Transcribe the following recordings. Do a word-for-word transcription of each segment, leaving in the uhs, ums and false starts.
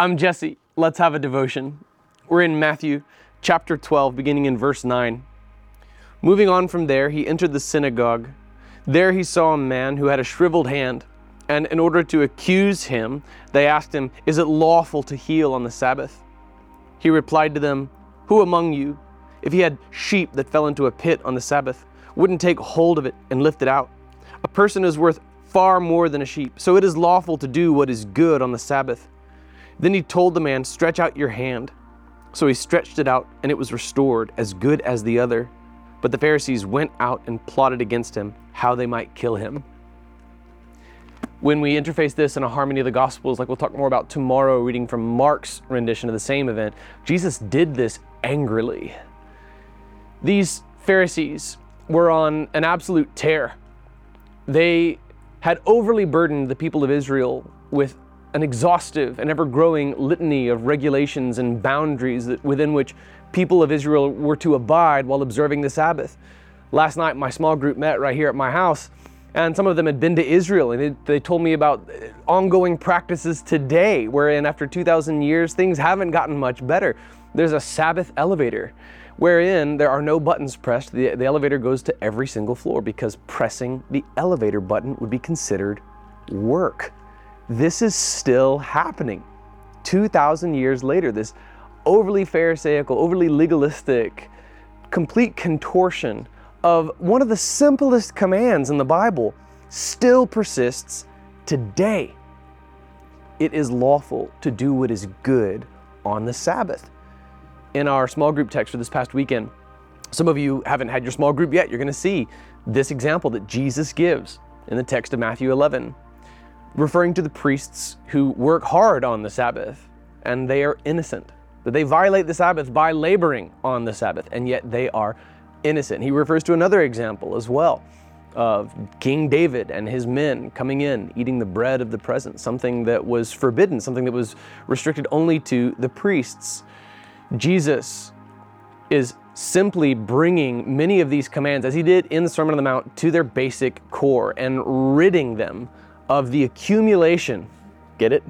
I'm Jesse. Let's have a devotion. We're in Matthew chapter twelve, beginning in verse nine. Moving on from there, he entered the synagogue. There he saw a man who had a shriveled hand, and in order to accuse him, they asked him, "Is it lawful to heal on the Sabbath?" He replied to them, "Who among you, if he had sheep that fell into a pit on the Sabbath, wouldn't take hold of it and lift it out? A person is worth far more than a sheep, so it is lawful to do what is good on the Sabbath." Then he told the man, "Stretch out your hand." So he stretched it out, and it was restored, as good as the other. But the Pharisees went out and plotted against him, how they might kill him. When we interface this in a harmony of the Gospels, like we'll talk more about tomorrow, reading from Mark's rendition of the same event, Jesus did this angrily. These Pharisees were on an absolute tear. They had overly burdened the people of Israel with an exhaustive and ever-growing litany of regulations and boundaries that within which people of Israel were to abide while observing the Sabbath. Last night, my small group met right here at my house, and some of them had been to Israel, and it, they told me about ongoing practices today, wherein after two thousand years, things haven't gotten much better. There's a Sabbath elevator, wherein there are no buttons pressed. The, the elevator goes to every single floor, because pressing the elevator button would be considered work. This is still happening. two thousand years later, this overly pharisaical, overly legalistic, complete contortion of one of the simplest commands in the Bible still persists today. It is lawful to do what is good on the Sabbath. In our small group text for this past weekend, some of you haven't had your small group yet. You're going to see this example that Jesus gives in the text of Matthew eleven. Referring to the priests who work hard on the Sabbath and they are innocent, that they violate the Sabbath by laboring on the Sabbath and yet they are innocent. He refers to another example as well of King David and his men coming in, eating the bread of the presence, something that was forbidden, something that was restricted only to the priests. Jesus is simply bringing many of these commands, as he did in the Sermon on the Mount, to their basic core and ridding them of the accumulation, get it?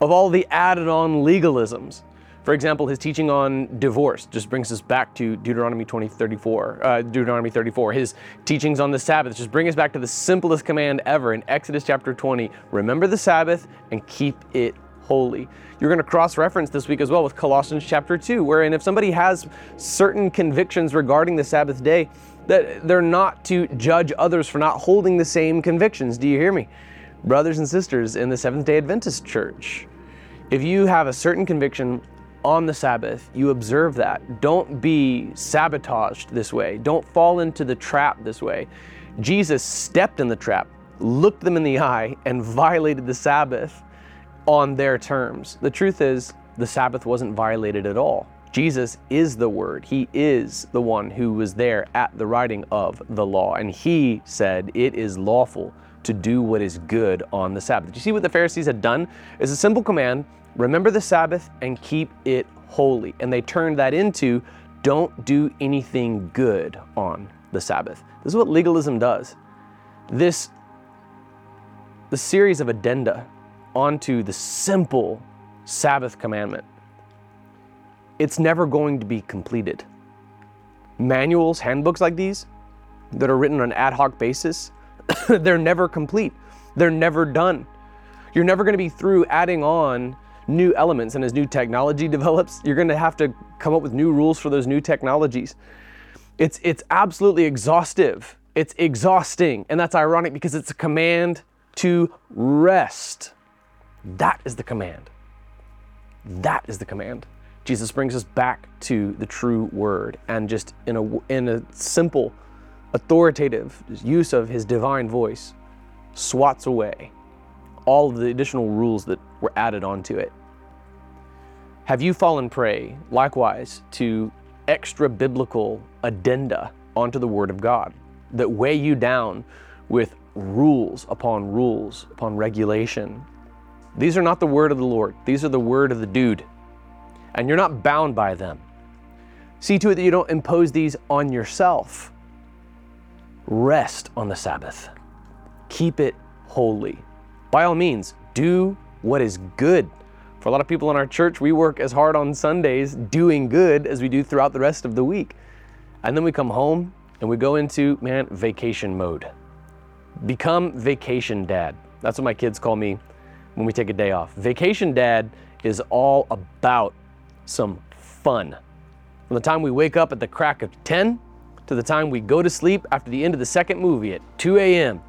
Of all the added on legalisms. For example, his teaching on divorce just brings us back to Deuteronomy twenty, thirty-four, uh, Deuteronomy thirty-four. His teachings on the Sabbath just bring us back to the simplest command ever in Exodus chapter twenty. Remember the Sabbath and keep it holy. You're going to cross-reference this week as well with Colossians chapter two, wherein if somebody has certain convictions regarding the Sabbath day, that they're not to judge others for not holding the same convictions. Do you hear me? Brothers and sisters in the Seventh-day Adventist Church, if you have a certain conviction on the Sabbath, you observe that. Don't be sabotaged this way. Don't fall into the trap this way. Jesus stepped in the trap, looked them in the eye, and violated the Sabbath on their terms. The truth is, the Sabbath wasn't violated at all. Jesus is the Word. He is the one who was there at the writing of the law. And he said, it is lawful to do what is good on the Sabbath. You see what the Pharisees had done? It's a simple command, remember the Sabbath and keep it holy. And they turned that into, don't do anything good on the Sabbath. This is what legalism does. This, the series of addenda onto the simple Sabbath commandment, it's never going to be completed. Manuals, handbooks like these that are written on an ad hoc basis, they're never complete. They're never done. You're never going to be through adding on new elements. And as new technology develops, you're going to have to come up with new rules for those new technologies. It's, it's absolutely exhaustive. It's exhausting. And that's ironic because it's a command to rest. That is the command. That is the command. Jesus brings us back to the true Word, and just in a, in a simple, authoritative use of his divine voice, swats away all of the additional rules that were added onto it. Have you fallen prey, likewise, to extra-biblical addenda onto the Word of God that weigh you down with rules upon rules upon regulation? These are not the word of the Lord. These are the word of the dude. And you're not bound by them. See to it that you don't impose these on yourself. Rest on the Sabbath. Keep it holy. By all means, do what is good, For a lot of people in our church, we work as hard on Sundays doing good as we do throughout the rest of the week. And then we come home and we go into, man, vacation mode. Become vacation dad. That's what my kids call me when we take a day off. Vacation dad is all about some fun. From the time we wake up at the crack of ten to the time we go to sleep after the end of the second movie at two a.m.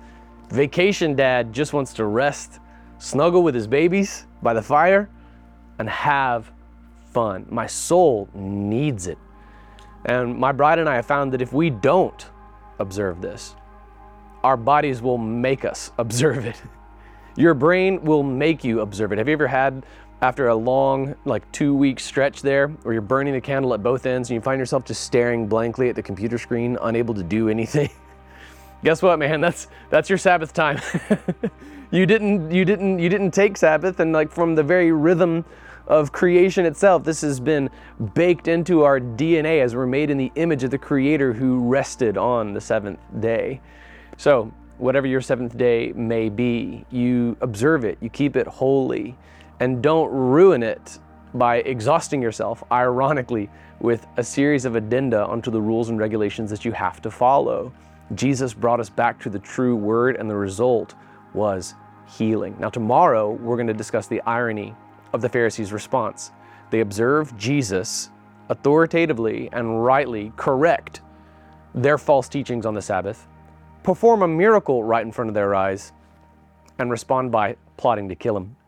Vacation dad just wants to rest, snuggle with his babies by the fire, and have fun. My soul needs it. And my bride and I have found that if we don't observe this, our bodies will make us observe it. Your brain will make you observe it. Have you ever had, after a long, like two week stretch there, where you're burning the candle at both ends and you find yourself just staring blankly at the computer screen, unable to do anything? Guess what, man? That's that's your Sabbath time. You didn't you didn't you didn't take Sabbath, and like from the very rhythm of creation itself, this has been baked into our D N A as we're made in the image of the Creator who rested on the seventh day. So whatever your seventh day may be, you observe it, you keep it holy, and don't ruin it by exhausting yourself, ironically, with a series of addenda onto the rules and regulations that you have to follow. Jesus brought us back to the true word, and the result was healing. Now tomorrow, we're gonna discuss the irony of the Pharisees' response. They observe Jesus authoritatively and rightly correct their false teachings on the Sabbath, perform a miracle right in front of their eyes, and respond by plotting to kill him.